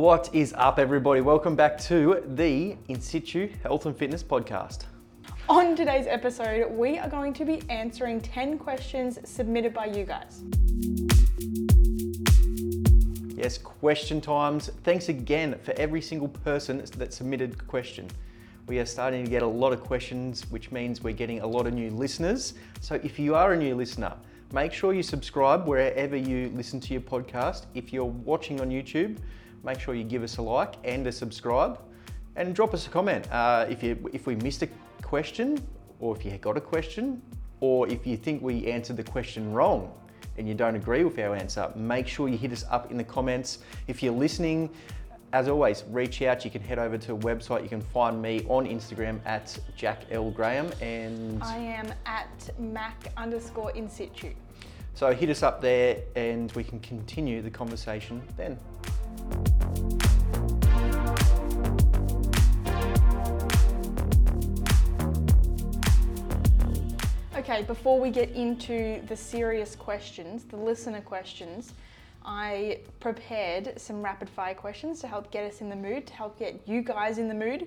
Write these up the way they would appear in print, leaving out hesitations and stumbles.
What is up, everybody? Welcome back to the In-Situ Health and Fitness Podcast. On today's episode, we are going to be answering 10 questions submitted by you guys. Yes, question times. Thanks again for every single person that submitted a question. We are starting to get a lot of questions, which means we're getting a lot of new listeners. So if you are a new listener, make sure you subscribe wherever you listen to your podcast. If you're watching on YouTube, make sure you give us a like and a subscribe, and drop us a comment. If we missed a question, or if you got a question, or if you think we answered the question wrong and you don't agree with our answer, make sure you hit us up in the comments. If you're listening, as always, reach out. You can head over to a website. You can find me on Instagram at Jack L. Graham, and I am at mack_insitu. So hit us up there and we can continue the conversation then. Okay, before we get into the serious questions, the listener questions, I prepared some rapid fire questions to help get us in the mood, to help get you guys in the mood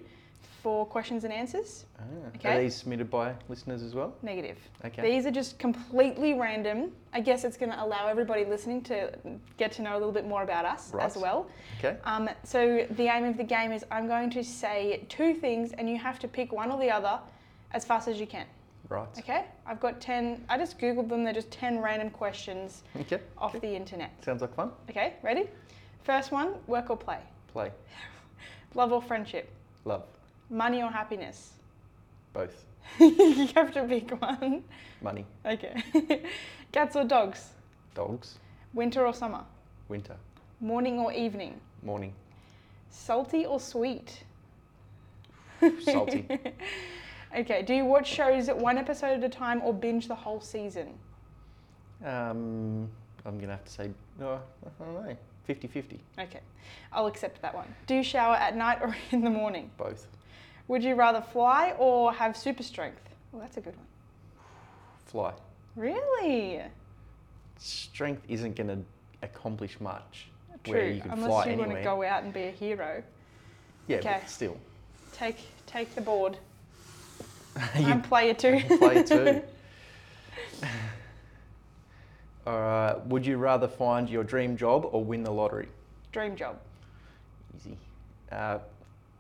for questions and answers. Ah, okay. Are these submitted by listeners as well? Negative. Okay. These are just completely random. I guess it's going to allow everybody listening to get to know a little bit more about us as well. Okay. So the aim of the game is I'm going to say two things and you have to pick one or the other as fast as you can. Right. Okay, I've got 10, I just Googled them, they're just 10 random questions off the internet. Sounds like fun. Okay, ready? First one, work or play? Play. Love or friendship? Love. Money or happiness? Both. You have to pick one. Money. Okay. Cats or dogs? Dogs. Winter or summer? Winter. Morning or evening? Morning. Salty or sweet? Salty. Okay, do you watch shows one episode at a time or binge the whole season? I'm going to have to say, no, I don't know, 50-50. Okay, I'll accept that one. Do you shower at night or in the morning? Both. Would you rather fly or have super strength? Well, that's a good one. Fly. Really? Strength isn't going to accomplish much. True, where you can unless you want to go out and be a hero. Yeah, okay. But still. Take the board. I'm player two. Player two. All right. Would you rather find your dream job or win the lottery? Dream job. Easy.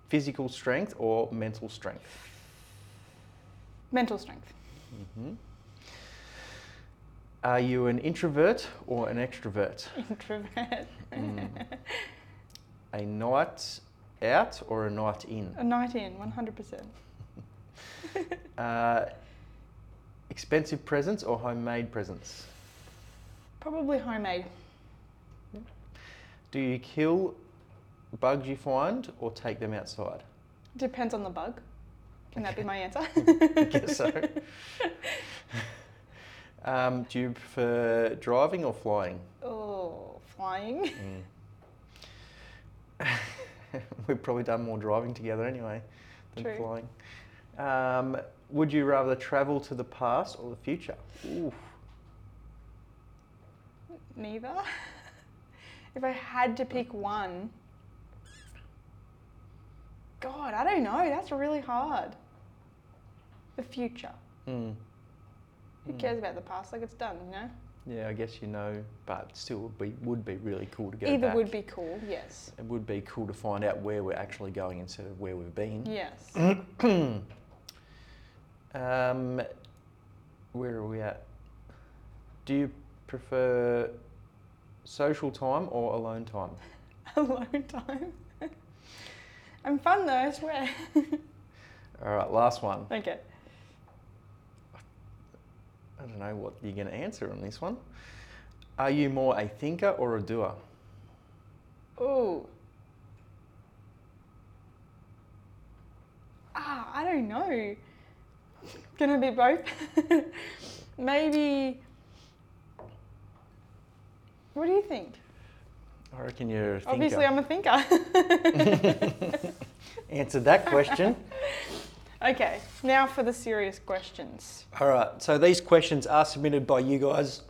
Physical strength or mental strength? Mental strength. Mm-hmm. Are you an introvert or an extrovert? Introvert. A night out or a night in? A night in, 100%. Expensive presents or homemade presents? Probably homemade. Yeah. Do you kill bugs you find or take them outside? Depends on the bug. Can that be my answer? I guess so. Do you prefer driving or flying? Oh, flying. Mm. We've probably done more driving together anyway than flying. Would you rather travel to the past or the future? Ooh. Neither. If I had to pick one, God, I don't know. That's really hard. The future. Mm. Who cares about the past? Like, it's done, you know? Yeah, I guess you know, but still would be really cool to go back. Either would be cool, yes. It would be cool to find out where we're actually going instead of where we've been. Yes. Where are we at? Do you prefer social time or alone time? Alone time. I'm fun though, I swear. All right, last one. Okay. I don't know what you're going to answer on this one. Are you more a thinker or a doer? Ooh. I don't know. Gonna be both. Maybe. What do you think? I reckon you're a thinker. Obviously, I'm a thinker. Answered that question. Okay, now for the serious questions. All right, so these questions are submitted by you guys.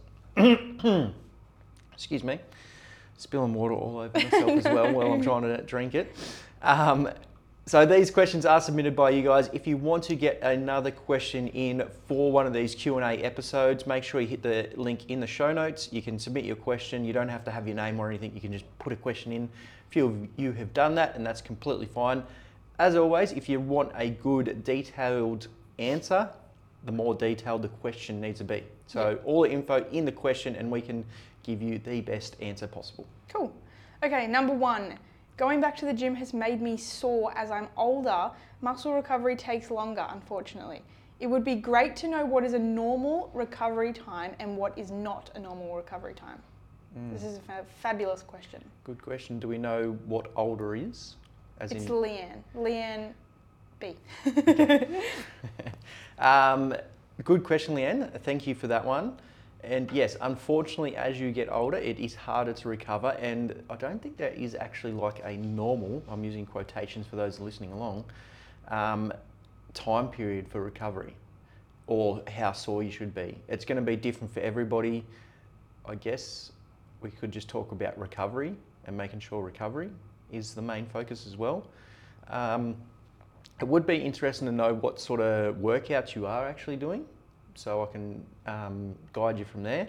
Excuse me. spilling water all over myself as well while I'm trying to drink it. So these questions are submitted by you guys. If you want to get another question in for one of these Q&A episodes, make sure you hit the link in the show notes. You can submit your question. You don't have to have your name or anything. You can just put a question in. A few of you have done that, and that's completely fine. As always, if you want a good detailed answer, the more detailed the question needs to be. So all the info in the question, and we can give you the best answer possible. Cool. Okay, number one. Going back to the gym has made me sore as I'm older. Muscle recovery takes longer, unfortunately. It would be great to know what is a normal recovery time and what is not a normal recovery time. This is a fabulous question. Good question. Do we know what older is? It's Leanne. Leanne B. Good question, Leanne. Thank you for that one. And yes, unfortunately, as you get older, it is harder to recover. And I don't think there is actually like a normal, I'm using quotations for those listening along, time period for recovery or how sore you should be. It's going to be different for everybody. I guess we could just talk about recovery and making sure recovery is the main focus as well. It would be interesting to know what sort of workouts you are actually doing, so I can guide you from there.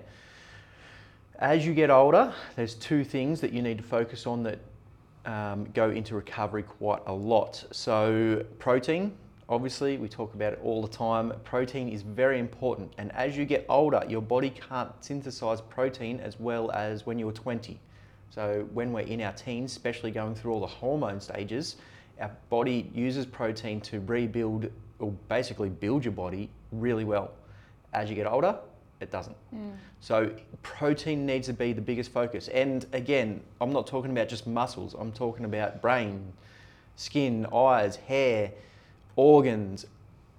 As you get older, there's two things that you need to focus on that go into recovery quite a lot. So protein, obviously we talk about it all the time. Protein is very important. And as you get older, your body can't synthesize protein as well as when you were 20. So when we're in our teens, especially going through all the hormone stages, our body uses protein to rebuild or basically build your body really well. As you get older, it doesn't. So protein needs to be the biggest focus. And again, I'm not talking about just muscles. I'm talking about brain, skin, eyes, hair, organs,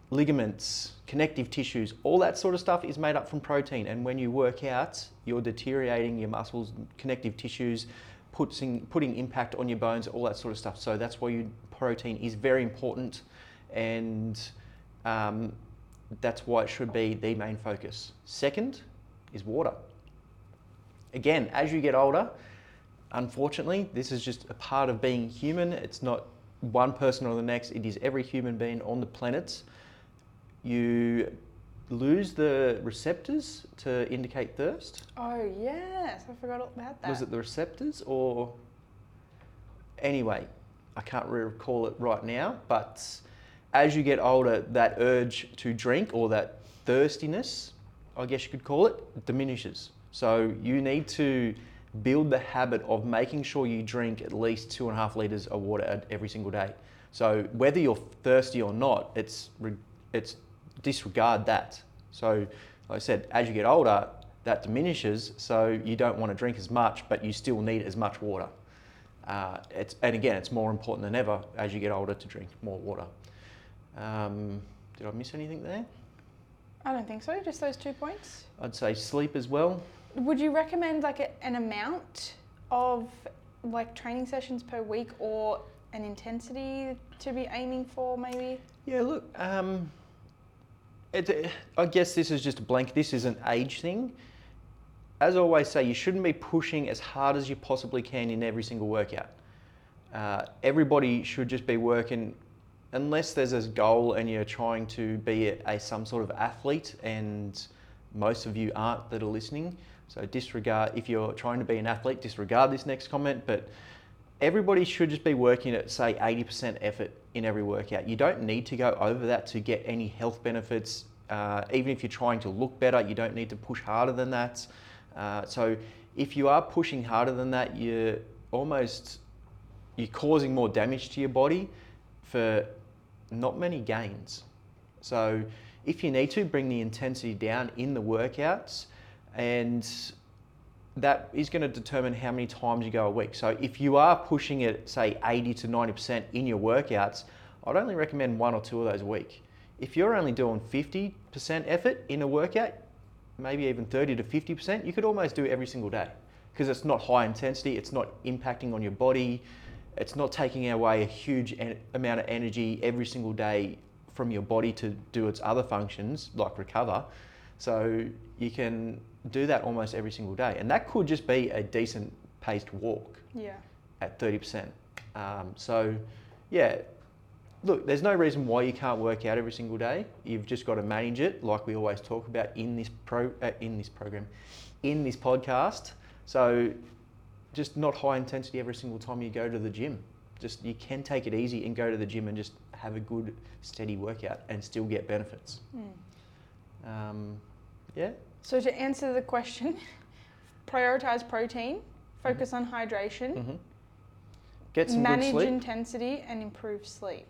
ligaments, connective tissues. All that sort of stuff is made up from protein. And when you work out, you're deteriorating your muscles, connective tissues, putting impact on your bones, all that sort of stuff. So that's why protein is very important. And that's why it should be the main focus. Second is water. Again, as you get older, unfortunately, this is just a part of being human. It's not one person or the next. It is every human being on the planet. You lose the receptors to indicate thirst. Oh, yes. I forgot about that. Was it the receptors or... Anyway, I can't recall it right now, but... As you get older, that urge to drink or that thirstiness, I guess you could call it, diminishes. So you need to build the habit of making sure you drink at least 2.5 litres of water every single day. So whether you're thirsty or not, it's disregard that. So like I said, as you get older, that diminishes. So you don't want to drink as much, but you still need as much water. And again, it's more important than ever as you get older to drink more water. Did I miss anything there? I don't think so, just those 2 points. I'd say sleep as well. Would you recommend like an amount of like training sessions per week or an intensity to be aiming for maybe? Yeah, look, I guess this is just a blank. This is an age thing. As I always say, you shouldn't be pushing as hard as you possibly can in every single workout. Everybody should just be working... Unless there's a goal and you're trying to be some sort of athlete, and most of you aren't that are listening, so disregard, if you're trying to be an athlete, disregard this next comment, but everybody should just be working at, say, 80% effort in every workout. You don't need to go over that to get any health benefits. Even if you're trying to look better, you don't need to push harder than that. So if you are pushing harder than that, you're causing more damage to your body for not many gains. So if you need to, bring the intensity down in the workouts, and that is going to determine how many times you go a week. So if you are pushing it, say 80 to 90% in your workouts, I'd only recommend 1 or 2 of those a week. If you're only doing 50% effort in a workout, maybe even 30 to 50%, you could almost do every single day because it's not high intensity, it's not impacting on your body, it's not taking away a huge amount of energy every single day from your body to do its other functions, like recover. So you can do that almost every single day. And that could just be a decent paced walk at 30%. So yeah, look, there's no reason why you can't work out every single day. You've just got to manage it, like we always talk about in this podcast. So just not high intensity every single time you go to the gym. Just you can take it easy and go to the gym and just have a good steady workout and still get benefits. So to answer the question, prioritize protein, focus on hydration, get some manage good sleep, intensity, and improve sleep.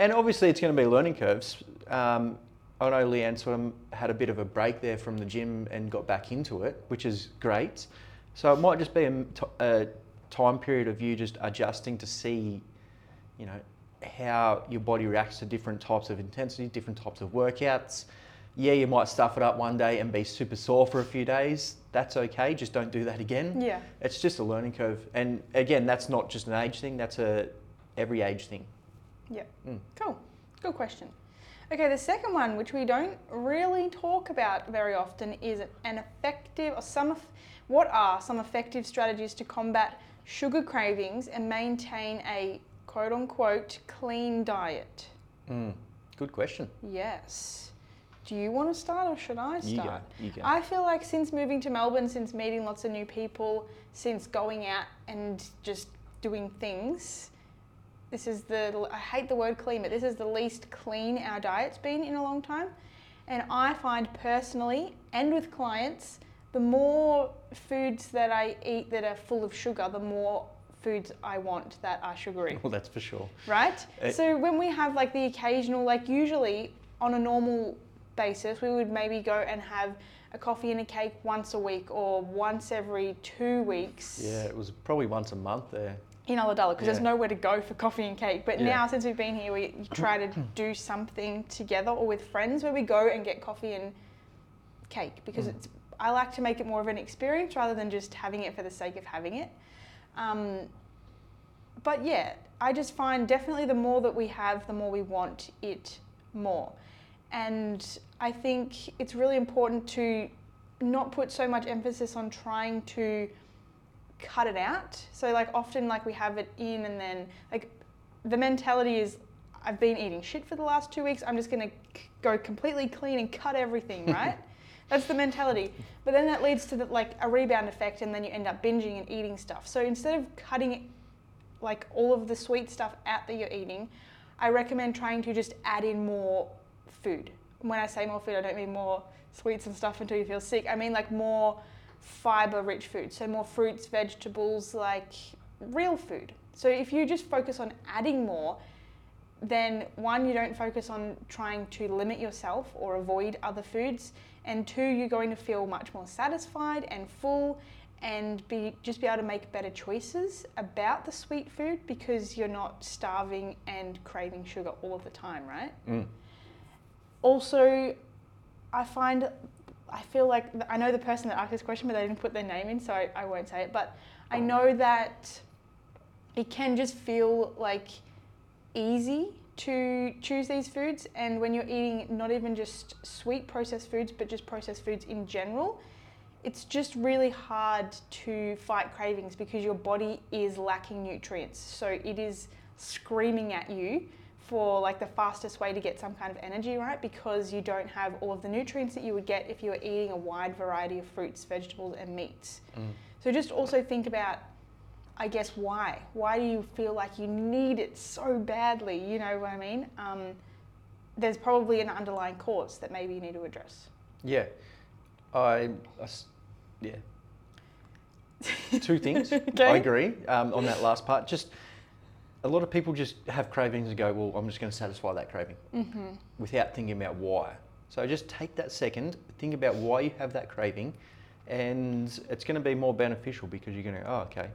And obviously it's going to be learning curves. I know Leanne sort of had a bit of a break there from the gym and got back into it, which is great. So it might just be a time period of you just adjusting to see, you know, how your body reacts to different types of intensity, different types of workouts. Yeah, you might stuff it up one day and be super sore for a few days. That's okay, just don't do that again. Yeah. It's just a learning curve. And again, that's not just an age thing, that's a every age thing. Yeah. Cool, good question. Okay, the second one, which we don't really talk about very often, is an effective, or what are some effective strategies to combat sugar cravings and maintain a quote unquote clean diet? Good question. Yes. Do you want to start or should I start? You go. I feel like since moving to Melbourne, since meeting lots of new people, since going out and just doing things, this is the, I hate the word clean, but this is the least clean our diet's been in a long time. And I find personally, and with clients, the more foods that I eat that are full of sugar, the more foods I want that are sugary. Well, that's for sure. Right? So when we have like the occasional, like usually on a normal basis, we would maybe go and have a coffee and a cake once a week or once every 2 weeks. Yeah, it was probably once a month there. In Adelaide, because there's nowhere to go for coffee and cake. But now, since we've been here, we try to do something together or with friends where we go and get coffee and cake, because it's, I like to make it more of an experience rather than just having it for the sake of having it. But yeah, I just find definitely the more that we have, the more we want it more. And I think it's really important to not put so much emphasis on trying to cut it out. So like often like we have it in and then like the mentality is I've been eating shit for the last 2 weeks, I'm just going to go completely clean and cut everything, right? That's the mentality. But then that leads to the, like a rebound effect, and then you end up binging and eating stuff. So instead of cutting like all of the sweet stuff out that you're eating, I recommend trying to just add in more food. When I say more food, I don't mean more sweets and stuff until you feel sick. I mean like more fiber-rich food, so more fruits, vegetables, like real food. So if you just focus on adding more, then one, you don't focus on trying to limit yourself or avoid other foods, and two, you're going to feel much more satisfied and full and be able to make better choices about the sweet food because you're not starving and craving sugar all of the time, right? Also, I feel like, I know the person that asked this question, but they didn't put their name in, so I won't say it, but I know that it can just feel like easy to choose these foods, and when you're eating not even just sweet processed foods, but just processed foods in general, it's just really hard to fight cravings because your body is lacking nutrients. So it is screaming at you for like the fastest way to get some kind of energy, right? Because you don't have all of the nutrients that you would get if you were eating a wide variety of fruits, vegetables, and meats. So just also think about, I guess, why? Why do you feel like you need it so badly? You know what I mean? There's probably an underlying cause that maybe you need to address. Yeah. Yeah. Two things. Okay. I agree on that last part. Just a lot of people just have cravings and go, well, I'm just going to satisfy that craving without thinking about why. So just take that second, think about why you have that craving, and it's going to be more beneficial because you're going to go, oh, okay,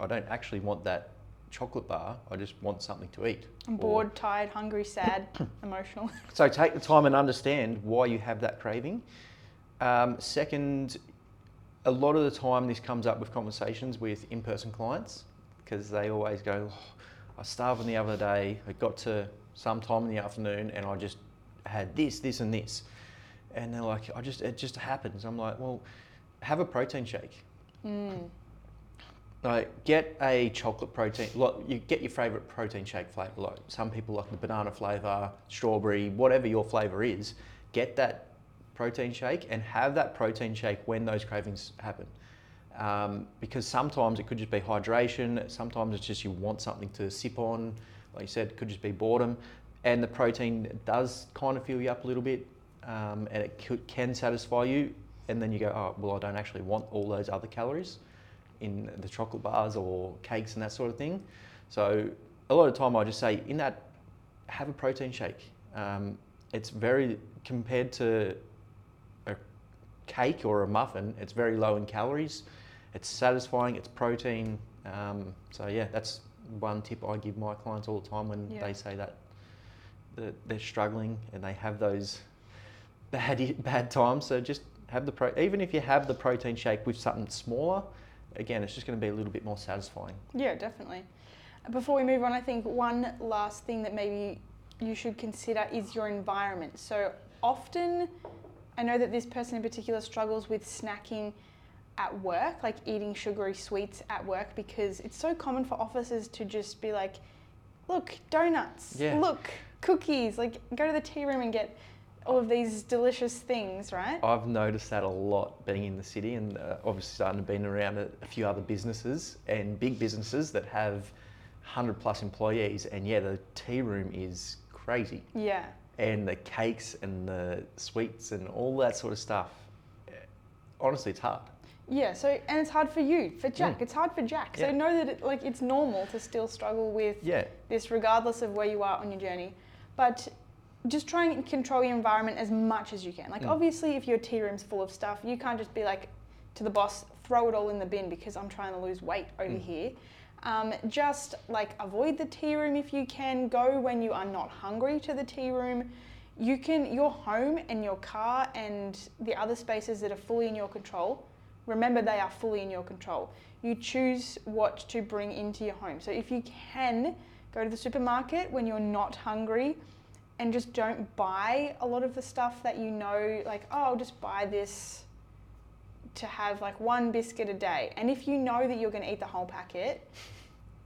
I don't actually want that chocolate bar. I just want something to eat. I'm bored, tired, hungry, sad, emotional. So take the time and understand why you have that craving. Second, a lot of the time this comes up with conversations with in-person clients because they always go, I starved on the other day, I got to some time in the afternoon and I just had this, this and this. And they're like, it just happens. I'm like, well, have a protein shake. Mm. Like, get a chocolate protein, look, you get your favorite protein shake flavor. Like, some people like the banana flavor, strawberry, whatever your flavor is, get that protein shake and have that protein shake when those cravings happen. Because sometimes it could just be hydration, sometimes it's just you want something to sip on, like you said, it could just be boredom. And the protein does kind of fill you up a little bit, and it can satisfy you. And then you go, oh, well, I don't actually want all those other calories in the chocolate bars or cakes and that sort of thing. So a lot of time I just say in that, have a protein shake. It's very, compared to a cake or a muffin, it's very low in calories. It's satisfying, it's protein. So yeah, that's one tip I give my clients all the time when they say that they're struggling and they have those bad times. So just have the even if you have the protein shake with something smaller, again, it's just going to be a little bit more satisfying. Yeah, definitely. Before we move on, I think one last thing that maybe you should consider is your environment. So often, I know that this person in particular struggles with snacking at work, like eating sugary sweets at work, because it's so common for offices to just be like, look, donuts, look, cookies, like go to the tea room and get all of these delicious things, right? I've noticed that a lot being in the city and obviously starting to be around a few other businesses and big businesses that have 100 plus employees, and the tea room is crazy. Yeah. And the cakes and the sweets and all that sort of stuff. Honestly, it's hard. Yeah, so, and it's hard for you, for Jack. It's hard for Jack. So know that it's normal to still struggle with this regardless of where you are on your journey. But just try and control your environment as much as you can. Like obviously if your tea room's full of stuff, you can't just be like to the boss, throw it all in the bin because I'm trying to lose weight over here. Just like avoid the tea room if you can. Go when you are not hungry to the tea room. Your home and your car and the other spaces that are fully in your control, remember they are fully in your control. You choose what to bring into your home. So if you can, go to the supermarket when you're not hungry, and just don't buy a lot of the stuff that you know, like, oh, I'll just buy this to have like one biscuit a day. And if you know that you're going to eat the whole packet,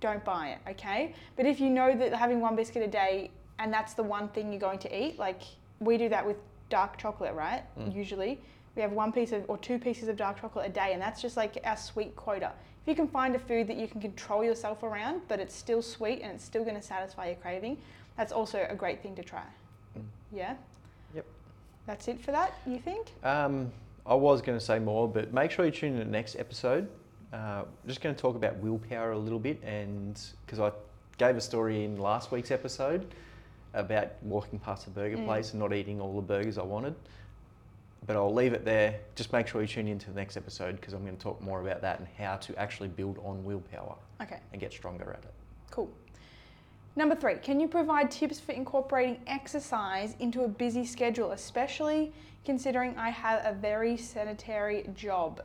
don't buy it, okay? But if you know that having one biscuit a day and that's the one thing you're going to eat, like we do that with dark chocolate, right? Usually we have one piece of or two pieces of dark chocolate a day, and that's just like our sweet quota. If you can find a food that you can control yourself around, but it's still sweet and it's still going to satisfy your craving, that's also a great thing to try. Yeah? Yep. That's it for that, you think? I was going to say more, but make sure you tune in to the next episode. I'm just going to talk about willpower a little bit, and because I gave a story in last week's episode about walking past a burger place and not eating all the burgers I wanted. But I'll leave it there. Just make sure you tune in to the next episode because I'm going to talk more about that and how to actually build on willpower and get stronger at it. Cool. Number 3, can you provide tips for incorporating exercise into a busy schedule, especially considering I have a very sedentary job?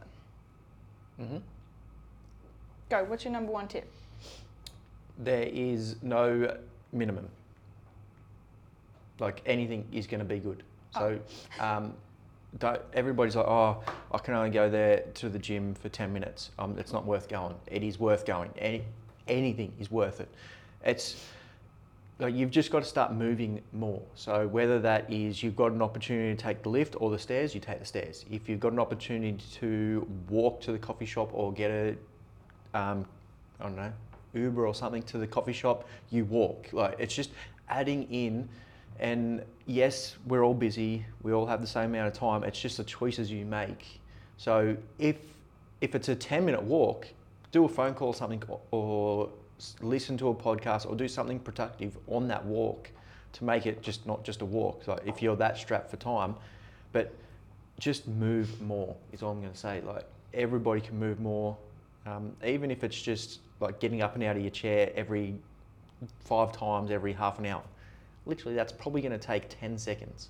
Go, what's your number 1 tip? There is no minimum. Like anything is going to be good. So everybody's like, oh, I can only go there to the gym for 10 minutes. It's not worth going. It is worth going. Anything is worth it. It's like you've just got to start moving more. So whether that is you've got an opportunity to take the lift or the stairs, you take the stairs. If you've got an opportunity to walk to the coffee shop or get a, I don't know, Uber or something to the coffee shop, you walk. Like it's just adding in. And yes, we're all busy. We all have the same amount of time. It's just the choices you make. So if it's a 10-minute walk, do a phone call or something, or listen to a podcast or do something productive on that walk to make it just not just a walk. So if you're that strapped for time, but just move more is all I'm going to say. Like everybody can move more. Even if it's just like getting up and out of your chair every 5 times every half an hour, literally that's probably going to take 10 seconds.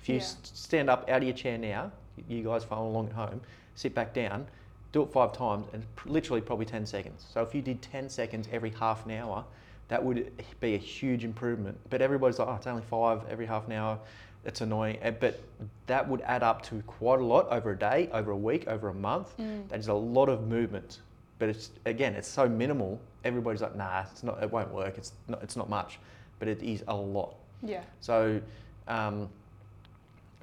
If you stand up out of your chair now, you guys follow along at home, sit back down, do it 5 times and literally probably 10 seconds. So if you did 10 seconds every half an hour, that would be a huge improvement. But everybody's like, oh, it's only 5 every half an hour. it's annoying, but that would add up to quite a lot over a day, over a week, over a month. That is a lot of movement, but it's, again, it's so minimal. Everybody's like, nah, it's not, it won't work. It's not much, but it is a lot. Yeah. So,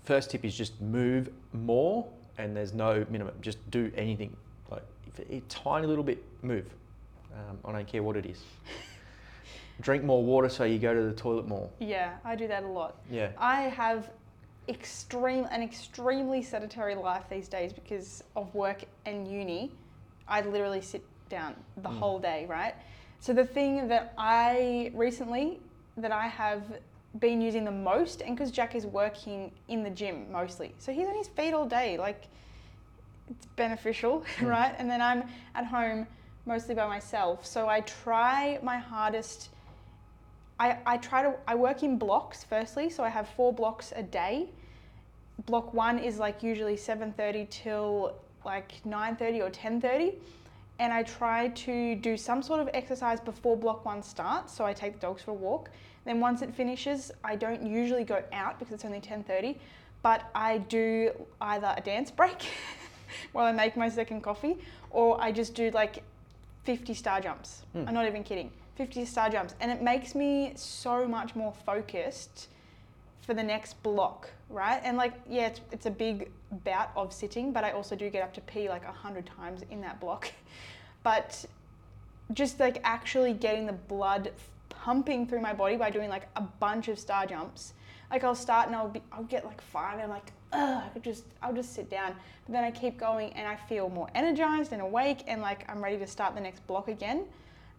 first tip is just move more, and there's no minimum. Just do anything, like a tiny little bit, move. I don't care what it is. Drink more water so you go to the toilet more. Yeah, I do that a lot. Yeah. I have an extremely sedentary life these days because of work and uni. I literally sit down the whole day, right? So the thing that I have been using the most, and because Jack is working in the gym mostly, so he's on his feet all day, like it's beneficial, right? And then I'm at home mostly by myself, so I try my hardest. I work in blocks firstly, so I have 4 blocks a day. Block 1 is like usually 7:30 till like 9:30 or 10:30, and I try to do some sort of exercise before block 1 starts, so I take the dogs for a walk. Then once it finishes, I don't usually go out because it's only 10:30, but I do either a dance break while I make my second coffee, or I just do like 50 star jumps. I'm not even kidding, 50 star jumps. And it makes me so much more focused for the next block, right? And like, yeah, it's a big bout of sitting, but I also do get up to pee like 100 times in that block. But just like actually getting the blood pumping through my body by doing like a bunch of star jumps. Like I'll start and I'll get like 5 and I'm like, I'll just sit down. But then I keep going and I feel more energized and awake and like I'm ready to start the next block again.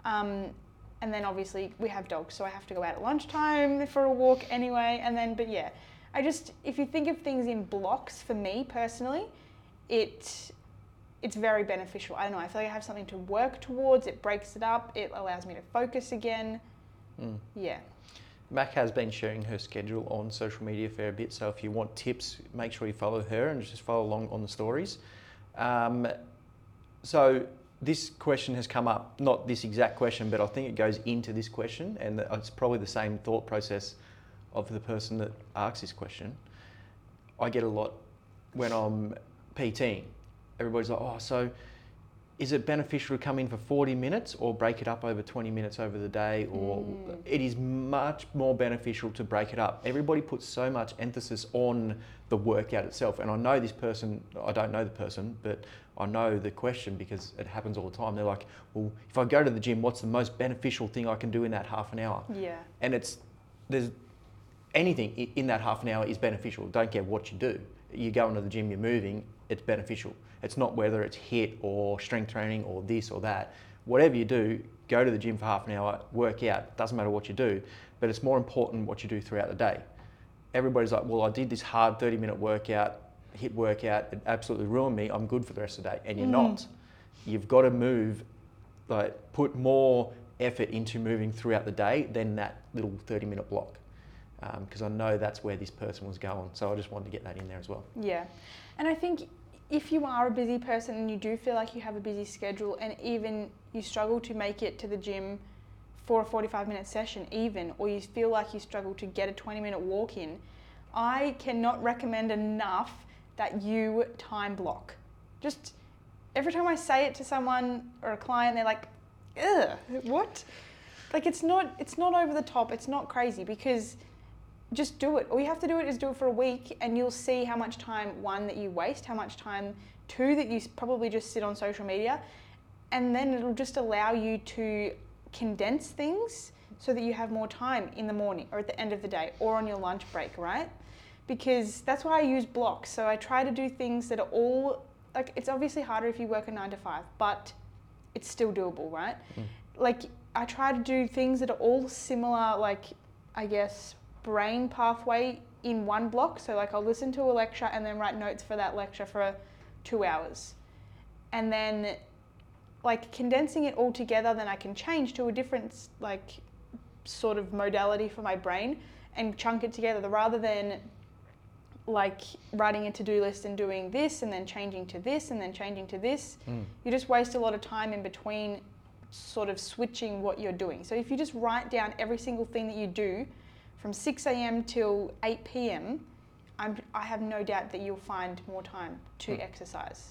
And then obviously we have dogs, so I have to go out at lunchtime for a walk anyway. And then, but yeah, if you think of things in blocks, for me personally, it's very beneficial. I don't know, I feel like I have something to work towards. It breaks it up. It allows me to focus again. Yeah. Mac has been sharing her schedule on social media for a bit, so if you want tips, make sure you follow her and just follow along on the stories. So this question has come up, not this exact question, but I think it goes into this question, and it's probably the same thought process of the person that asks this question. I get a lot when I'm PTing. Everybody's like, oh, so is it beneficial to come in for 40 minutes or break it up over 20 minutes over the day? Or It is much more beneficial to break it up. Everybody puts so much emphasis on the workout itself. And I know this person, I don't know the person, but I know the question because it happens all the time. They're like, well, if I go to the gym, what's the most beneficial thing I can do in that half an hour? Yeah. And there's anything in that half an hour is beneficial. Don't care what you do. You go into the gym, you're moving, it's beneficial. It's not whether it's HIIT or strength training or this or that. Whatever you do, go to the gym for half an hour, work out, doesn't matter what you do, but it's more important what you do throughout the day. Everybody's like, well, I did this hard 30-minute workout, HIIT workout, it absolutely ruined me, I'm good for the rest of the day. And you're not. You've got to move, like put more effort into moving throughout the day than that little 30-minute block. Because I know that's where this person was going. So I just wanted to get that in there as well. Yeah. And I think if you are a busy person and you do feel like you have a busy schedule and even you struggle to make it to the gym for a 45-minute session even, or you feel like you struggle to get a 20-minute walk in, I cannot recommend enough that you time block. Just every time I say it to someone or a client, they're like, ugh, what? Like it's not over the top, it's not crazy, because just do it. All you have to do it is do it for a week and you'll see how much time, 1, that you waste, how much time, 2, that you probably just sit on social media, and then it'll just allow you to condense things so that you have more time in the morning or at the end of the day or on your lunch break, right? Because that's why I use blocks. So I try to do things that are all, like it's obviously harder if you work a 9 to 5, but it's still doable, right? Like I try to do things that are all similar, like I guess, brain pathway in one block. So like I'll listen to a lecture and then write notes for that lecture for 2 hours. And then like condensing it all together, then I can change to a different like sort of modality for my brain and chunk it together, rather than like writing a to-do list and doing this and then changing to this and then changing to this. You just waste a lot of time in between sort of switching what you're doing. So if you just write down every single thing that you do from 6 a.m. till 8 p.m., I have no doubt that you'll find more time to exercise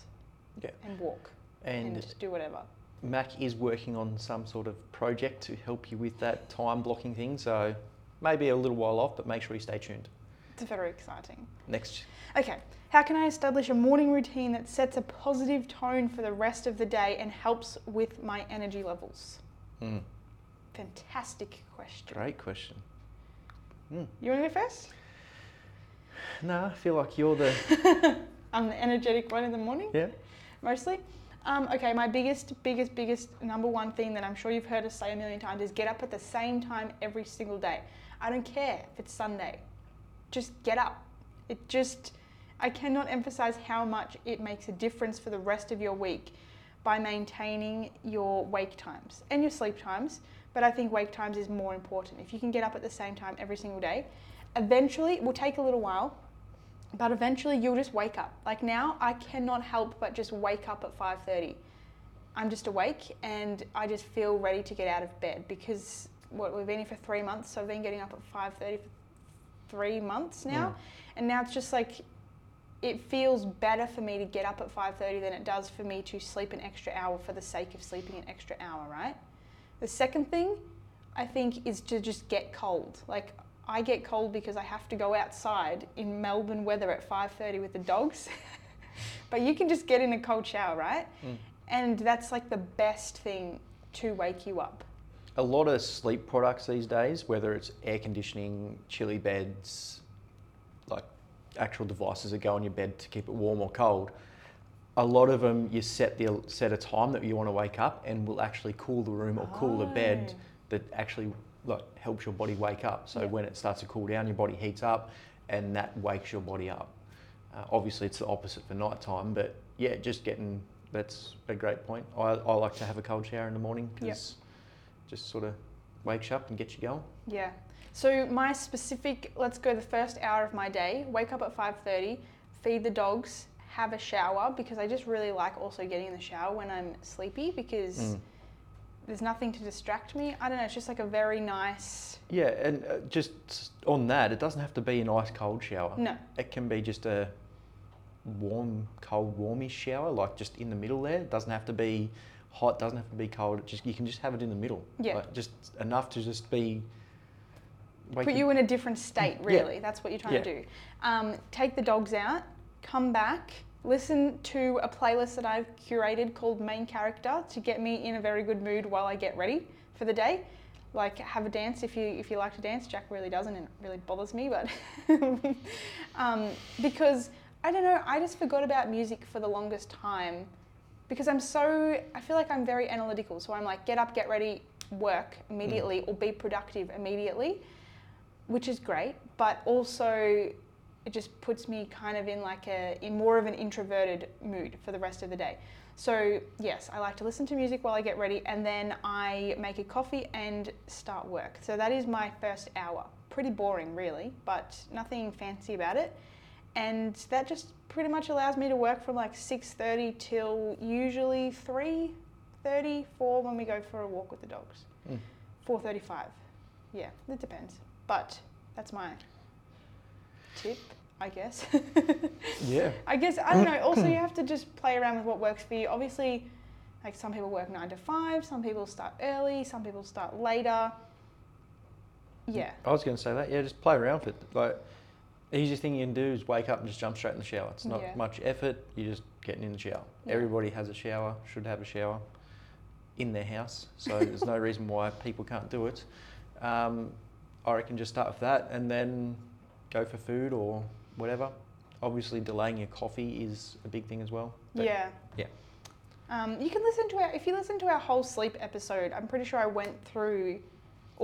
and walk and do whatever. Mac is working on some sort of project to help you with that time blocking thing, so maybe a little while off, but make sure you stay tuned. It's very exciting. Next. Okay, how can I establish a morning routine that sets a positive tone for the rest of the day and helps with my energy levels? Mm. Fantastic question. Great question. Mm. You want to go first? No, I feel like you're the... I'm the energetic one in the morning. Yeah. Mostly. Okay, my biggest number one thing that I'm sure you've heard us say a million times is get up at the same time every single day. I don't care if it's Sunday. Just get up. I cannot emphasize how much it makes a difference for the rest of your week by maintaining your wake times and your sleep times. But I think wake times is more important. If you can get up at the same time every single day, eventually, it will take a little while, but eventually you'll just wake up. Like now, I cannot help but just wake up at 5:30. I'm just awake and I just feel ready to get out of bed because we've been here for 3 months, so I've been getting up at 5:30 for 3 months now. And now it's just like, it feels better for me to get up at 5:30 than it does for me to sleep an extra hour for the sake of sleeping an extra hour, right? The second thing, I think, is to just get cold. Like, I get cold because I have to go outside in Melbourne weather at 5:30 with the dogs. But you can just get in a cold shower, right? Mm. And that's like the best thing to wake you up. A lot of sleep products these days, whether it's air conditioning, chilly beds, like actual devices that go on your bed to keep it warm or cold, a lot of them you set a time that you want to wake up and will actually cool the room or cool the bed that actually helps your body wake up. So when it starts to cool down, your body heats up and that wakes your body up. Obviously it's the opposite for nighttime, but yeah, that's a great point. I like to have a cold shower in the morning because it just sort of wakes you up and gets you going. Yeah. So my specific, let's go the first hour of my day, wake up at 5:30, feed the dogs, have a shower, because I just really like also getting in the shower when I'm sleepy because there's nothing to distract me. I don't know, it's just like a very nice... Yeah, and just on that, it doesn't have to be an ice cold shower. No. It can be just a warm, cold, warmish shower, like just in the middle there. It doesn't have to be hot, doesn't have to be cold. You can just have it in the middle. Yeah. Like just enough to just be... Put you in a different state, really. Yeah. That's what you're trying to do. Take the dogs out, come back... Listen to a playlist that I've curated called Main Character to get me in a very good mood while I get ready for the day. Like, have a dance if you like to dance. Jack really doesn't, and it really bothers me, but... because, I don't know, I just forgot about music for the longest time because I feel like I'm very analytical. So I'm like, get up, get ready, work immediately or be productive immediately, which is great, but also... It just puts me kind of in like in more of an introverted mood for the rest of the day. So yes, I like to listen to music while I get ready and then I make a coffee and start work. So that is my first hour. Pretty boring really, but nothing fancy about it. And that just pretty much allows me to work from like 6:30 till usually 3:30, 4 when we go for a walk with the dogs. 4:35. Yeah, it depends. But that's my... tip, I guess. Yeah. I guess, I don't know, also you have to just play around with what works for you. Obviously, like some people work 9 to 5, some people start early, some people start later. Yeah. I was going to say that, yeah, just play around with it. Like, the easiest thing you can do is wake up and just jump straight in the shower. It's not much effort, you're just getting in the shower. Yeah. Everybody has a shower, should have a shower in their house, so there's no reason why people can't do it. I reckon just start with that and then go for food or whatever. Obviously, delaying your coffee is a big thing as well. Yeah. You can listen to if you listen to our whole sleep episode, I'm pretty sure I went through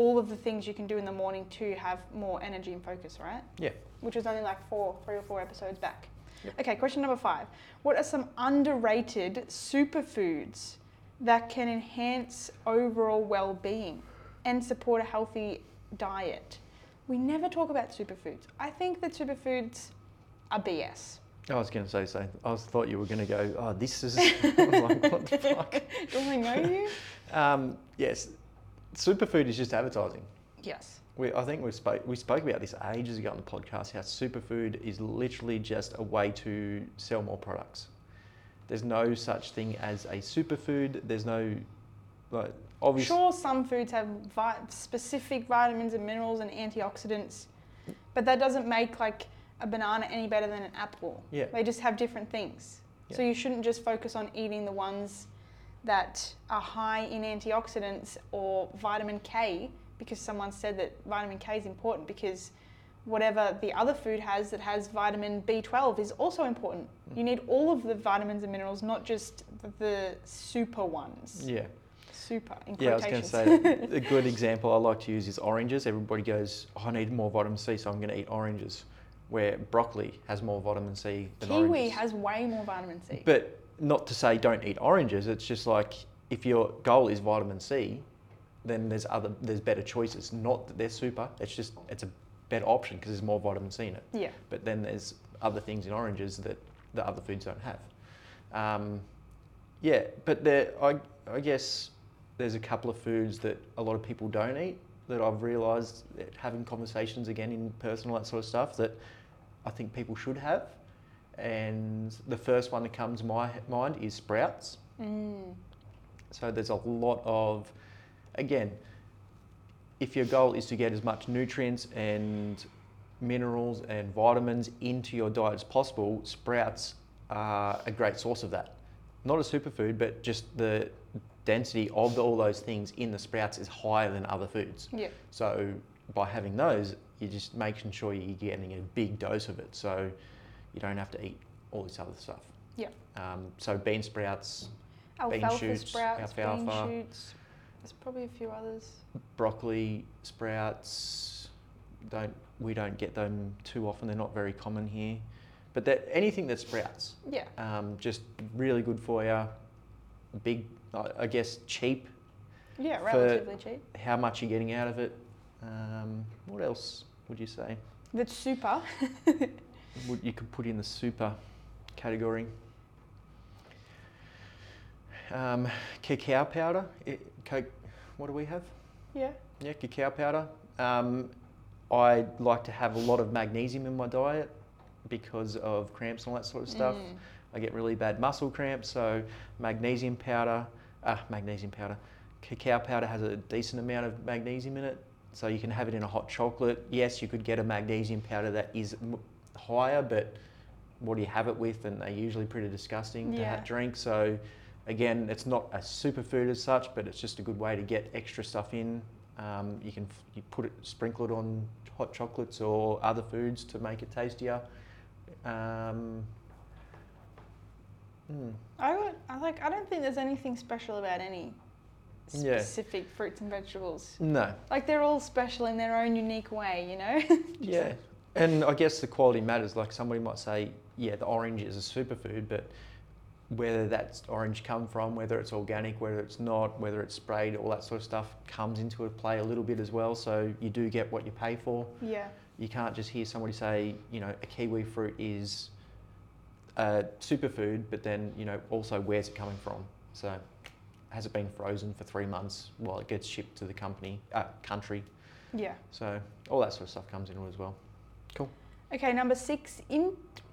all of the things you can do in the morning to have more energy and focus, right? Yeah. Which was only like 3 or 4 episodes back. Yep. Okay, question number 5. What are some underrated superfoods that can enhance overall well-being and support a healthy diet? We never talk about superfoods. I think that superfoods are BS. I was going to say so. I thought you were going to go, oh, this is... I was like, what the fuck? Don't I know you? Yes. Superfood is just advertising. Yes. I think we spoke about this ages ago on the podcast, how superfood is literally just a way to sell more products. There's no such thing as a superfood. There's no, like, obviously. Sure, some foods have specific vitamins and minerals and antioxidants, but that doesn't make like a banana any better than an apple. Yeah. They just have different things. Yeah. So you shouldn't just focus on eating the ones that are high in antioxidants or vitamin K, because someone said that vitamin K is important, because whatever the other food has that has vitamin B12 is also important. You need all of the vitamins and minerals, not just the super ones. Yeah. Super, in quotations. Yeah, I was going to say, a good example I like to use is oranges. Everybody goes, oh, I need more vitamin C, so I'm going to eat oranges, where broccoli has more vitamin C than oranges. Kiwi has way more vitamin C. But not to say don't eat oranges, it's just like, if your goal is vitamin C, then there's better choices. Not that they're super, it's just, it's a better option because there's more vitamin C in it. Yeah. But then there's other things in oranges that the other foods don't have. Yeah, but I guess there's a couple of foods that a lot of people don't eat that I've realised, having conversations again in person, all that sort of stuff, that I think people should have. And the first one that comes to my mind is sprouts. Mm. So there's a lot of, again, if your goal is to get as much nutrients and minerals and vitamins into your diet as possible, sprouts are a great source of that. Not a superfood, but just the density of all those things in the sprouts is higher than other foods. Yeah. So by having those, you're just making sure you're getting a big dose of it, so you don't have to eat all this other stuff. Yeah. So bean sprouts, alfalfa, bean shoots. There's probably a few others. Broccoli sprouts, we don't get them too often. They're not very common here, but that anything that sprouts, yeah, just really good for you. Big, I guess, cheap. Yeah, relatively cheap. How much you're getting out of it? What else would you say? That's super. You could put in the super category. Cacao powder. What do we have? Yeah. Yeah, cacao powder. I like to have a lot of magnesium in my diet because of cramps and all that sort of stuff. Mm. I get really bad muscle cramps, so cacao powder has a decent amount of magnesium in it. So you can have it in a hot chocolate. Yes, you could get a magnesium powder that is higher, but what do you have it with? And they're usually pretty disgusting to have drink. So again, it's not a superfood as such, but it's just a good way to get extra stuff in. You put it, sprinkle it on hot chocolates or other foods to make it tastier. I don't think there's anything special about any specific fruits and vegetables. No. Like, they're all special in their own unique way, you know? Yeah. And I guess the quality matters. Like, somebody might say, yeah, the orange is a superfood, but whether that's orange come from, whether it's organic, whether it's not, whether it's sprayed, all that sort of stuff comes into play a little bit as well. So you do get what you pay for. Yeah. You can't just hear somebody say, you know, a kiwi fruit is a superfood, but then, you know, also where's it coming from? So has it been frozen for 3 months while it gets shipped to the country? Yeah. So all that sort of stuff comes into it as well. Cool. Okay, number 6,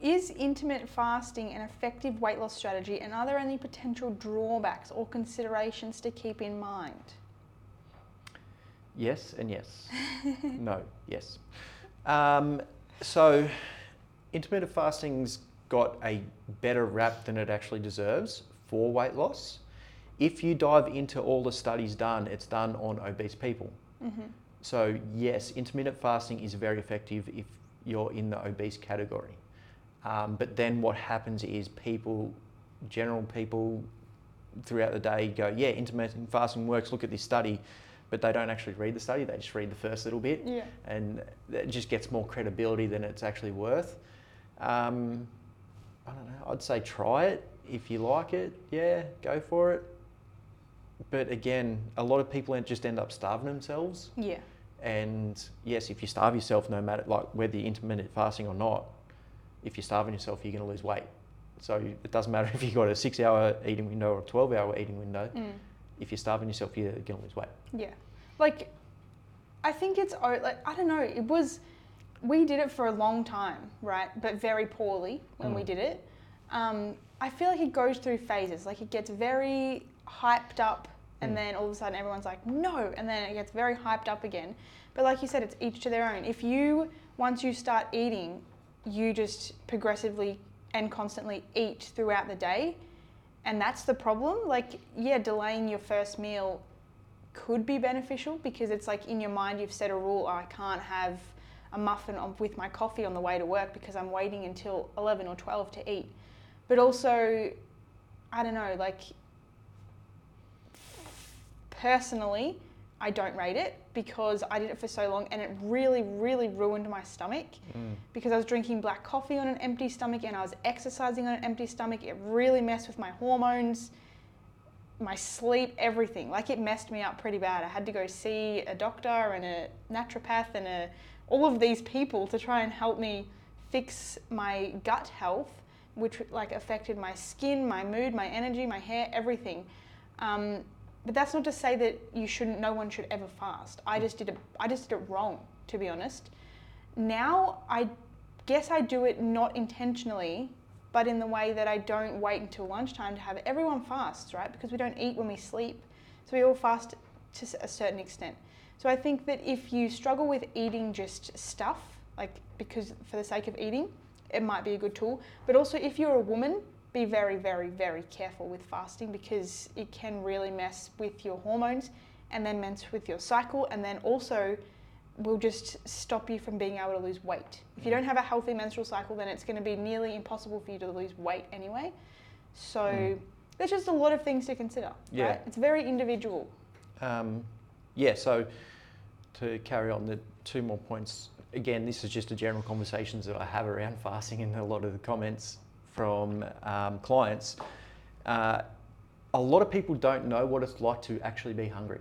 is intermittent fasting an effective weight loss strategy, and are there any potential drawbacks or considerations to keep in mind? Yes and yes. No, yes. So intermittent fasting's got a better rap than it actually deserves for weight loss. If you dive into all the studies done, it's done on obese people. Mm-hmm. So yes, intermittent fasting is very effective if you're in the obese category. But then what happens is general people throughout the day go, yeah, intermittent fasting works, look at this study, but they don't actually read the study, they just read the first little bit. Yeah. And it just gets more credibility than it's actually worth. I don't know, I'd say try it. If you like it, yeah, go for it. But again, a lot of people just end up starving themselves. Yeah. And yes, if you starve yourself, no matter like whether you're intermittent fasting or not, if you're starving yourself, you're going to lose weight. So it doesn't matter if you've got a 6-hour eating window or a 12-hour eating window. Mm. If you're starving yourself, you're going to lose weight. Yeah. Like, I think it's, like, I don't know, it was, we did it for a long time, right? But very poorly when we did it. I feel like it goes through phases. Like, it gets very hyped up, and then all of a sudden everyone's like, no, and then it gets very hyped up again. But like you said, it's each to their own. If you, once you start eating, you just progressively and constantly eat throughout the day, and that's the problem. Like, yeah, delaying your first meal could be beneficial, because it's like in your mind you've set a rule, oh, I can't have a muffin with my coffee on the way to work because I'm waiting until 11 or 12 to eat. But also, I don't know, like, personally, I don't rate it because I did it for so long and it really, really ruined my stomach because I was drinking black coffee on an empty stomach and I was exercising on an empty stomach. It really messed with my hormones, my sleep, everything. Like, it messed me up pretty bad. I had to go see a doctor and a naturopath and all of these people to try and help me fix my gut health, which like affected my skin, my mood, my energy, my hair, everything. But that's not to say that you shouldn't. No one should ever fast. I just did it wrong, to be honest. Now I guess I do it not intentionally, but in the way that I don't wait until lunchtime to have it. Everyone fasts, right? Because we don't eat when we sleep, so we all fast to a certain extent. So I think that if you struggle with eating just stuff, like because for the sake of eating, it might be a good tool. But also, if you're a woman, be very, very, very careful with fasting, because it can really mess with your hormones and then mess with your cycle, and then also will just stop you from being able to lose weight. If you don't have a healthy menstrual cycle, then it's going to be nearly impossible for you to lose weight anyway. So there's just a lot of things to consider, yeah. Right? It's very individual. Yeah, so to carry on the two more points, again, this is just a general conversations that I have around fasting and a lot of the comments from clients. A lot of people don't know what it's like to actually be hungry.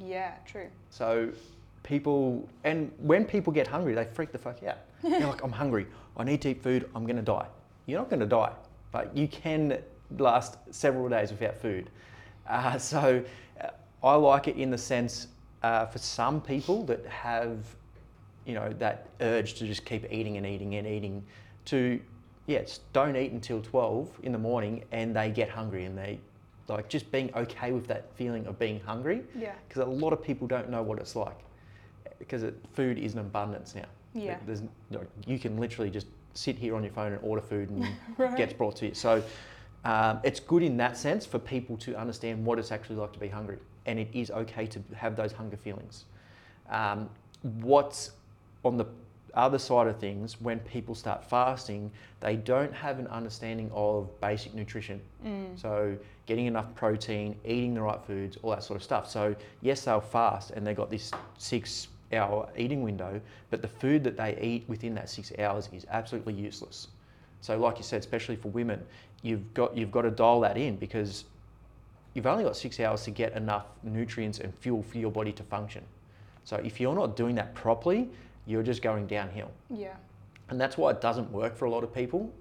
Yeah, true. So people, and when people get hungry, they freak the fuck out. They're like, I'm hungry, I need to eat food, I'm gonna die. You're not gonna die, but you can last several days without food. So I like it in the sense, for some people that have, you know, that urge to just keep eating and eating and eating, to, yes, don't eat until 12 in the morning and they get hungry, and they like just being okay with that feeling of being hungry. Yeah. Because a lot of people don't know what it's like, because food is an abundance now. Yeah. There's, you can literally just sit here on your phone and order food and right. It gets brought to you. So it's good in that sense for people to understand what it's actually like to be hungry, and it is okay to have those hunger feelings. What's on the other side of things, when people start fasting, they don't have an understanding of basic nutrition. So getting enough protein, eating the right foods, all that sort of stuff. So yes, they'll fast and they've got this 6-hour eating window, but the food that they eat within that 6 hours is absolutely useless. So like you said, especially for women, you've got to dial that in, because you've only got 6 hours to get enough nutrients and fuel for your body to function. So if you're not doing that properly, you're just going downhill. Yeah. And that's why it doesn't work for a lot of people,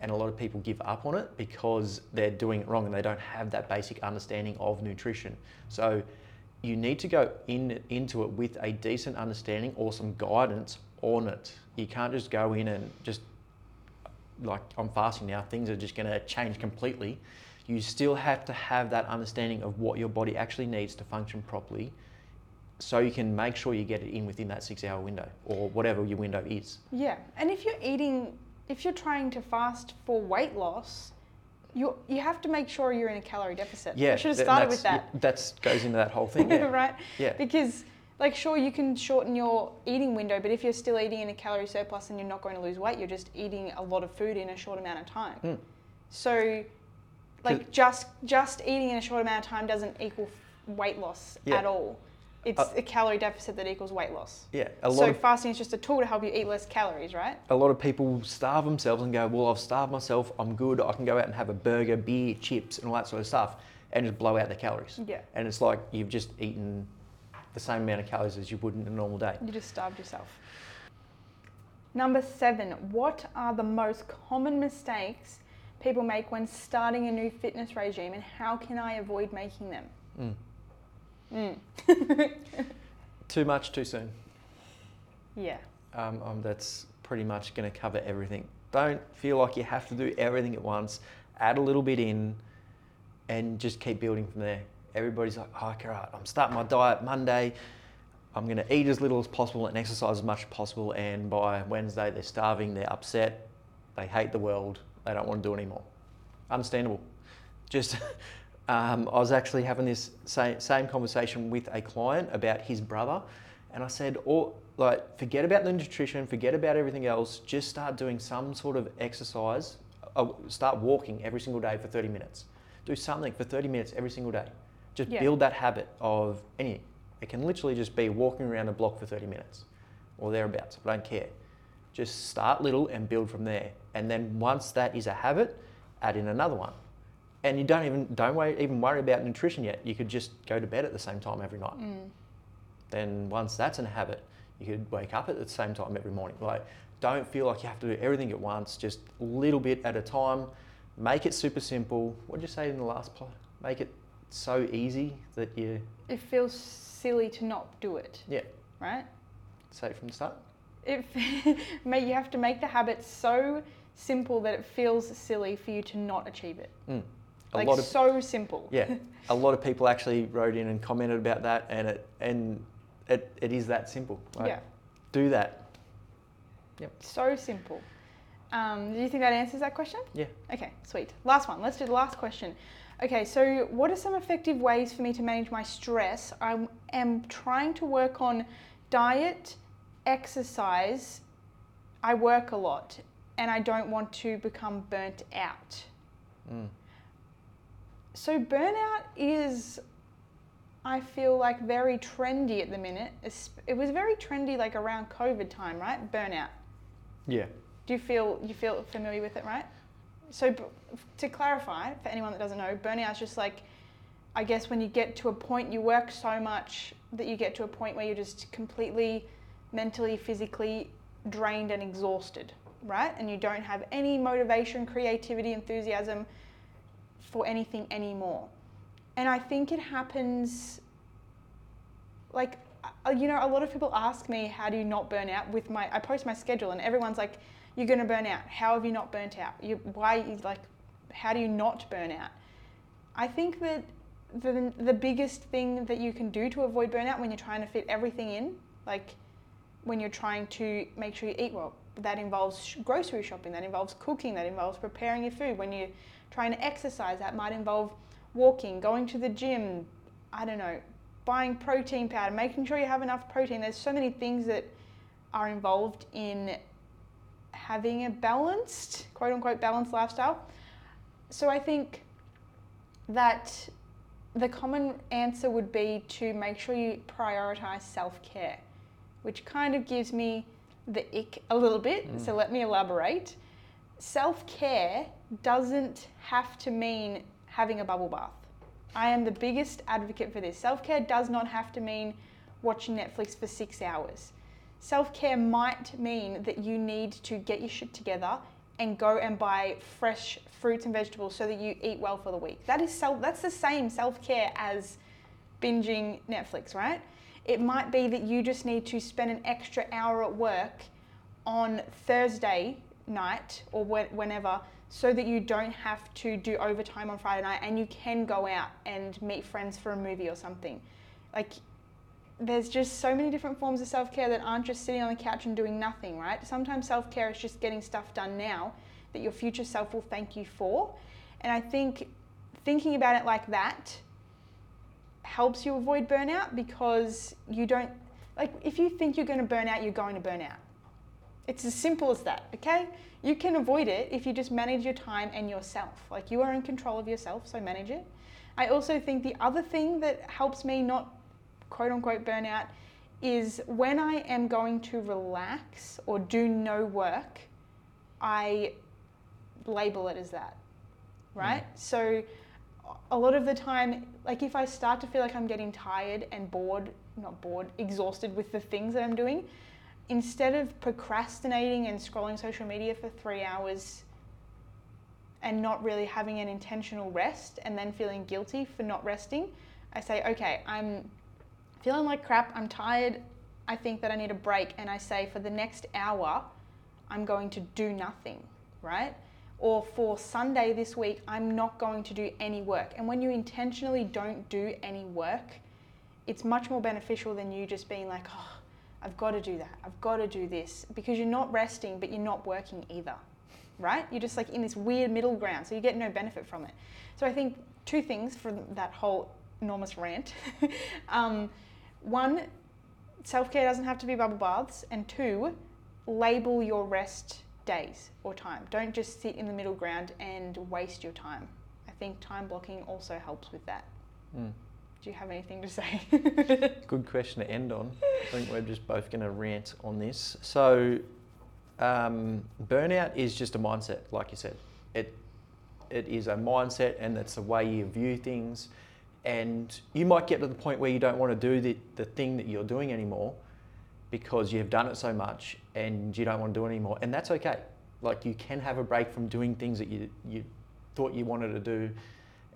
and a lot of people give up on it because they're doing it wrong and they don't have that basic understanding of nutrition. So you need to go into it with a decent understanding or some guidance on it. You can't just go in and just, like, I'm fasting now, things are just gonna change completely. You still have to have that understanding of what your body actually needs to function properly, so you can make sure you get it in within that 6-hour window, or whatever your window is. Yeah, and if you're trying to fast for weight loss, you have to make sure you're in a calorie deficit. Yeah, I should have started with that. Yeah, that goes into that whole thing, yeah. Right? Yeah. Because, like, sure, you can shorten your eating window, but if you're still eating in a calorie surplus and you're not going to lose weight, you're just eating a lot of food in a short amount of time. So, like, just eating in a short amount of time doesn't equal weight loss at all. It's a calorie deficit that equals weight loss. Yeah. So fasting is just a tool to help you eat less calories, right? A lot of people starve themselves and go, well, I've starved myself, I'm good, I can go out and have a burger, beer, chips, and all that sort of stuff, and just blow out the calories. Yeah. And it's like you've just eaten the same amount of calories as you would in a normal day. You just starved yourself. Number 7, what are the most common mistakes people make when starting a new fitness regime, and how can I avoid making them? Too much, too soon. Yeah. That's pretty much going to cover everything. Don't feel like you have to do everything at once. Add a little bit in and just keep building from there. Everybody's like, oh, okay, right, I'm starting my diet Monday. I'm going to eat as little as possible and exercise as much as possible. And by Wednesday, they're starving, they're upset, they hate the world, they don't want to do it anymore. Understandable. Just, I was actually having this same conversation with a client about his brother. And I said, forget about the nutrition, forget about everything else, just start doing some sort of exercise. Start walking every single day for 30 minutes. Do something for 30 minutes every single day. Just build that habit of anything. It can literally just be walking around a block for 30 minutes or thereabouts. I don't care. Just start little and build from there. And then once that is a habit, add in another one. And you don't even worry about nutrition yet. You could just go to bed at the same time every night. Mm. Then once that's a habit, you could wake up at the same time every morning. Don't feel like you have to do everything at once, just a little bit at a time. Make it super simple. What did you say in the last part? Make it so easy that you... It feels silly to not do it. Yeah. Right? Say it from the start. You have to make the habit so simple that it feels silly for you to not achieve it. Mm. So simple. Yeah. A lot of people actually wrote in and commented about that, and it is that simple. Right? Yeah. Do that. Yep. So simple. Do you think that answers that question? Yeah. Okay, sweet. Last one. Let's do the last question. Okay, so what are some effective ways for me to manage my stress? I am trying to work on diet, exercise. I work a lot and I don't want to become burnt out. Mm. So burnout is, I feel like, very trendy at the minute. It was very trendy around COVID time, right? Burnout. Yeah. Do you feel familiar with it, right? So to clarify, for anyone that doesn't know, burnout is just I guess when you get to a point, you work so much that you get to a point where you're just completely mentally, physically drained and exhausted, right? And you don't have any motivation, creativity, enthusiasm for anything anymore. And I think it happens, a lot of people ask me, how do you not burn out? I post my schedule and everyone's like, you're going to burn out. How have you not burnt out? How do you not burn out? I think that the biggest thing that you can do to avoid burnout when you're trying to fit everything in, when you're trying to make sure you eat well, that involves grocery shopping, that involves cooking, that involves preparing your food. When you're trying to exercise, that might involve walking, going to the gym, I don't know, buying protein powder, making sure you have enough protein. There's so many things that are involved in having a balanced, quote unquote, balanced lifestyle. So I think that the common answer would be to make sure you prioritize self-care, which kind of gives me the ick a little bit. Mm. So let me elaborate. Self-care doesn't have to mean having a bubble bath. I am the biggest advocate for this. Self-care does not have to mean watching Netflix for 6 hours. Self-care might mean that you need to get your shit together and go and buy fresh fruits and vegetables so that you eat well for the week. That's the same self-care as binging Netflix, right? It might be that you just need to spend an extra hour at work on Thursday night or whenever, so that you don't have to do overtime on Friday night and you can go out and meet friends for a movie or something. There's just so many different forms of self-care that aren't just sitting on the couch and doing nothing, right? Sometimes self-care is just getting stuff done now that your future self will thank you for. And I think thinking about it like that helps you avoid burnout, because you don't, if you think you're going to burn out, you're going to burn out. It's as simple as that, okay? You can avoid it if you just manage your time and yourself. You are in control of yourself, so manage it. I also think the other thing that helps me not, quote unquote, burn out is when I am going to relax or do no work, I label it as that, right? Mm. So a lot of the time, if I start to feel like I'm getting tired and exhausted with the things that I'm doing, instead of procrastinating and scrolling social media for 3 hours and not really having an intentional rest and then feeling guilty for not resting, I say, okay, I'm feeling like crap, I'm tired, I think that I need a break, and I say for the next hour, I'm going to do nothing, right? Or for Sunday this week, I'm not going to do any work. And when you intentionally don't do any work, it's much more beneficial than you just being like, oh, I've got to do that, I've got to do this, because you're not resting, but you're not working either, right? You're just like in this weird middle ground, so you get no benefit from it. So I think two things from that whole enormous rant. One, self-care doesn't have to be bubble baths, and two, label your rest days or time. Don't just sit in the middle ground and waste your time. I think time blocking also helps with that. Mm. Do you have anything to say? Good question to end on. I think we're just both going to rant on this. So burnout is just a mindset, like you said. It is a mindset, and that's the way you view things. And you might get to the point where you don't want to do the thing that you're doing anymore because you've done it so much and you don't want to do it anymore. And that's okay. Like, you can have a break from doing things that you thought you wanted to do,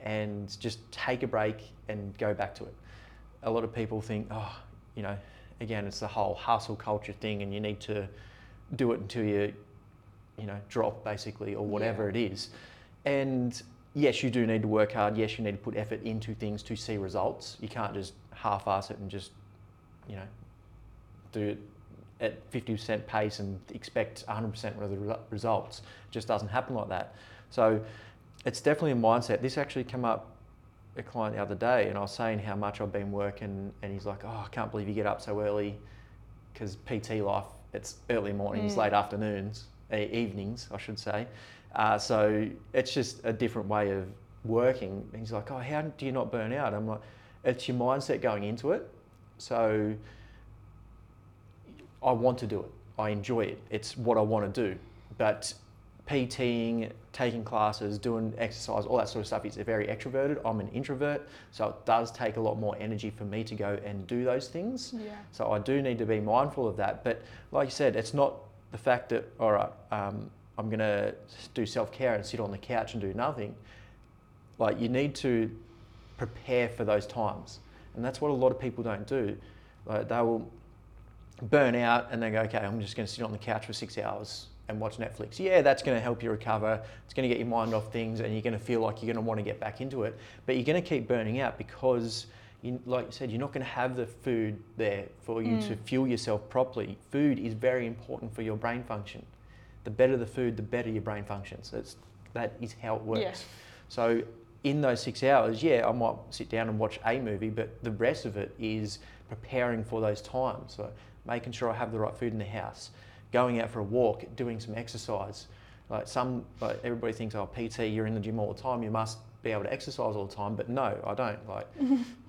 and just take a break and go back to it. A lot of people think, oh, you know, again, it's the whole hustle culture thing, and you need to do it until you know, drop basically, or whatever it is. And yes, you do need to work hard. Yes, you need to put effort into things to see results. You can't just half-ass it and just, you know, do it at 50% pace and expect 100% of the results. It just doesn't happen like that. So it's definitely a mindset. This actually came up a client the other day, and I was saying how much I've been working, and he's like, oh, I can't believe you get up so early, because PT life, it's early mornings, late afternoons, evenings, I should say. So it's just a different way of working. And he's like, oh, how do you not burn out? I'm like, it's your mindset going into it. So I want to do it. I enjoy it. It's what I want to do. But PTing, taking classes, doing exercise, all that sort of stuff is very extroverted. I'm an introvert, so it does take a lot more energy for me to go and do those things. Yeah. So I do need to be mindful of that. But like you said, it's not the fact that, all right, I'm going to do self-care and sit on the couch and do nothing. Like, you need to prepare for those times. And that's what a lot of people don't do. Like, they will burn out and they go, okay, I'm just going to sit on the couch for 6 hours and watch Netflix. Yeah, that's going to help you recover. It's going to get your mind off things, and you're going to feel like you're going to want to get back into it. But you're going to keep burning out because, like you said, you're not going to have the food there for you to fuel yourself properly. Food is very important for your brain function. The better the food, the better your brain functions. That is how it works. Yeah. So in those 6 hours, yeah, I might sit down and watch a movie, but the rest of it is preparing for those times. So making sure I have the right food in the house, going out for a walk, doing some exercise. Like everybody thinks, oh, PT, you're in the gym all the time, you must be able to exercise all the time. But no, I don't. Like,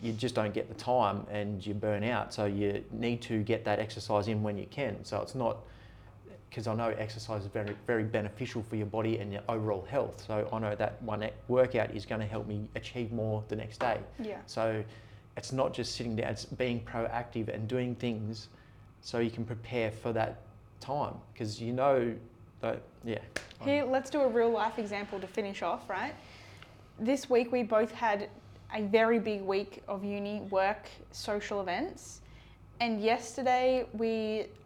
you just don't get the time and you burn out. So you need to get that exercise in when you can. So it's not, because I know exercise is very, very beneficial for your body and your overall health. So I know that one workout is going to help me achieve more the next day. Yeah. So it's not just sitting down, it's being proactive and doing things so you can prepare for that time. Because you know, Here, let's do a real life example to finish off, right? This week we both had a very big week of uni, work, social events. And yesterday,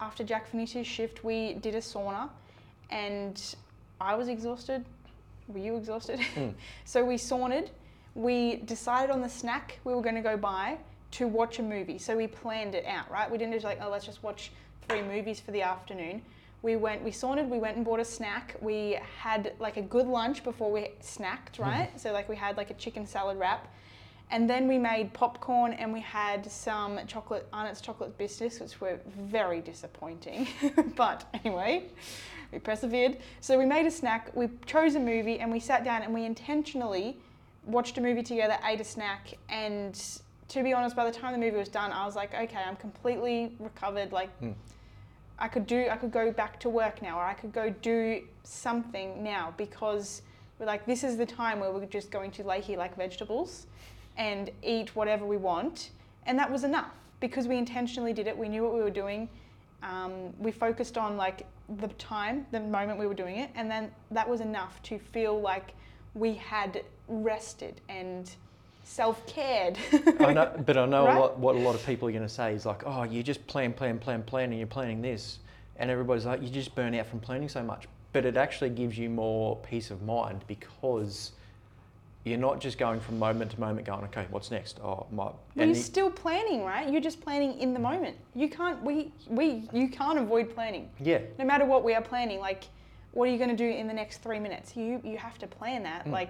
after Jack finished his shift, we did a sauna, and I was exhausted. Were you exhausted? Mm. So we saunaed. We decided on the snack we were going to go buy to watch a movie. So we planned it out, right? We didn't just like, oh, let's just watch 3 movies for the afternoon. We saunaed, we went and bought a snack. We had like a good lunch before we snacked, right? So like we had like a chicken salad wrap. And then we made popcorn, and we had some Arnott's chocolate biscuits, which were very disappointing. But anyway, we persevered. So we made a snack, we chose a movie, and we sat down and we intentionally watched a movie together, ate a snack. And to be honest, by the time the movie was done, I was like, okay, I'm completely recovered. Like, I could go back to work now, or I could go do something now, because we're like, this is the time where we're just going to lay here like vegetables and eat whatever we want. And that was enough, because we intentionally did it. We knew what we were doing. We focused on like the time, the moment we were doing it. And then that was enough to feel like we had rested and self-cared. I know right? what a lot of people are going to say is like, oh, you just plan, and you're planning this. And everybody's like, you just burn out from planning so much. But it actually gives you more peace of mind because you're not just going from moment to moment going, okay, what's next? You're still planning, right? You're just planning in the moment. You can't avoid planning. Yeah. No matter what we are planning, like, what are you going to do in the next 3 minutes? You have to plan that. Mm.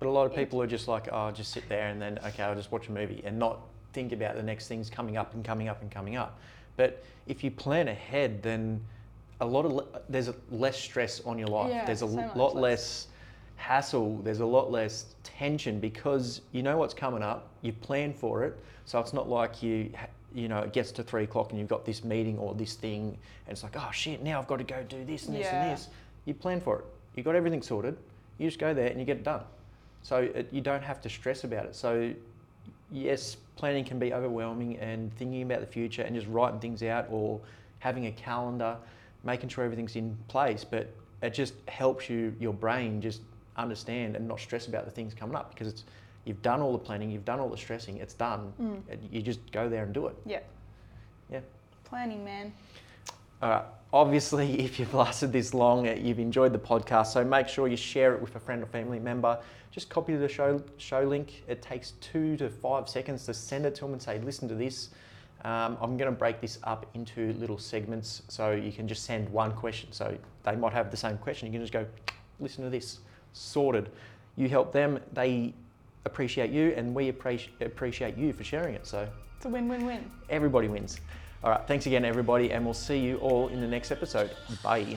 But a lot of people are just like, oh, I'll just sit there and then, okay, I'll just watch a movie and not think about the next things coming up. But if you plan ahead, then there's less stress on your life. Yeah, there's a lot less hassle. There's a lot less tension because you know what's coming up. You plan for it, so it's not like it gets to 3:00 and you've got this meeting or this thing, and it's like, oh shit, now I've got to go do this and this and this. You plan for it. You got everything sorted. You just go there and you get it done. So you don't have to stress about it. So yes, planning can be overwhelming and thinking about the future and just writing things out or having a calendar, making sure everything's in place, but it just helps your brain just understand and not stress about the things coming up because you've done all the planning, you've done all the stressing, it's done. Mm. You just go there and do it. Yeah. Yeah. Planning, man. All right. Obviously, if you've lasted this long, you've enjoyed the podcast, so make sure you share it with a friend or family member. Just copy the show link. It takes 2 to 5 seconds to send it to them and say, listen to this. I'm going to break this up into little segments so you can just send one question. So they might have the same question. You can just go, listen to this. Sorted. You help them. They appreciate you and we appreciate you for sharing it. So it's a win-win-win. Everybody wins. All right, thanks again, everybody, and we'll see you all in the next episode. Bye.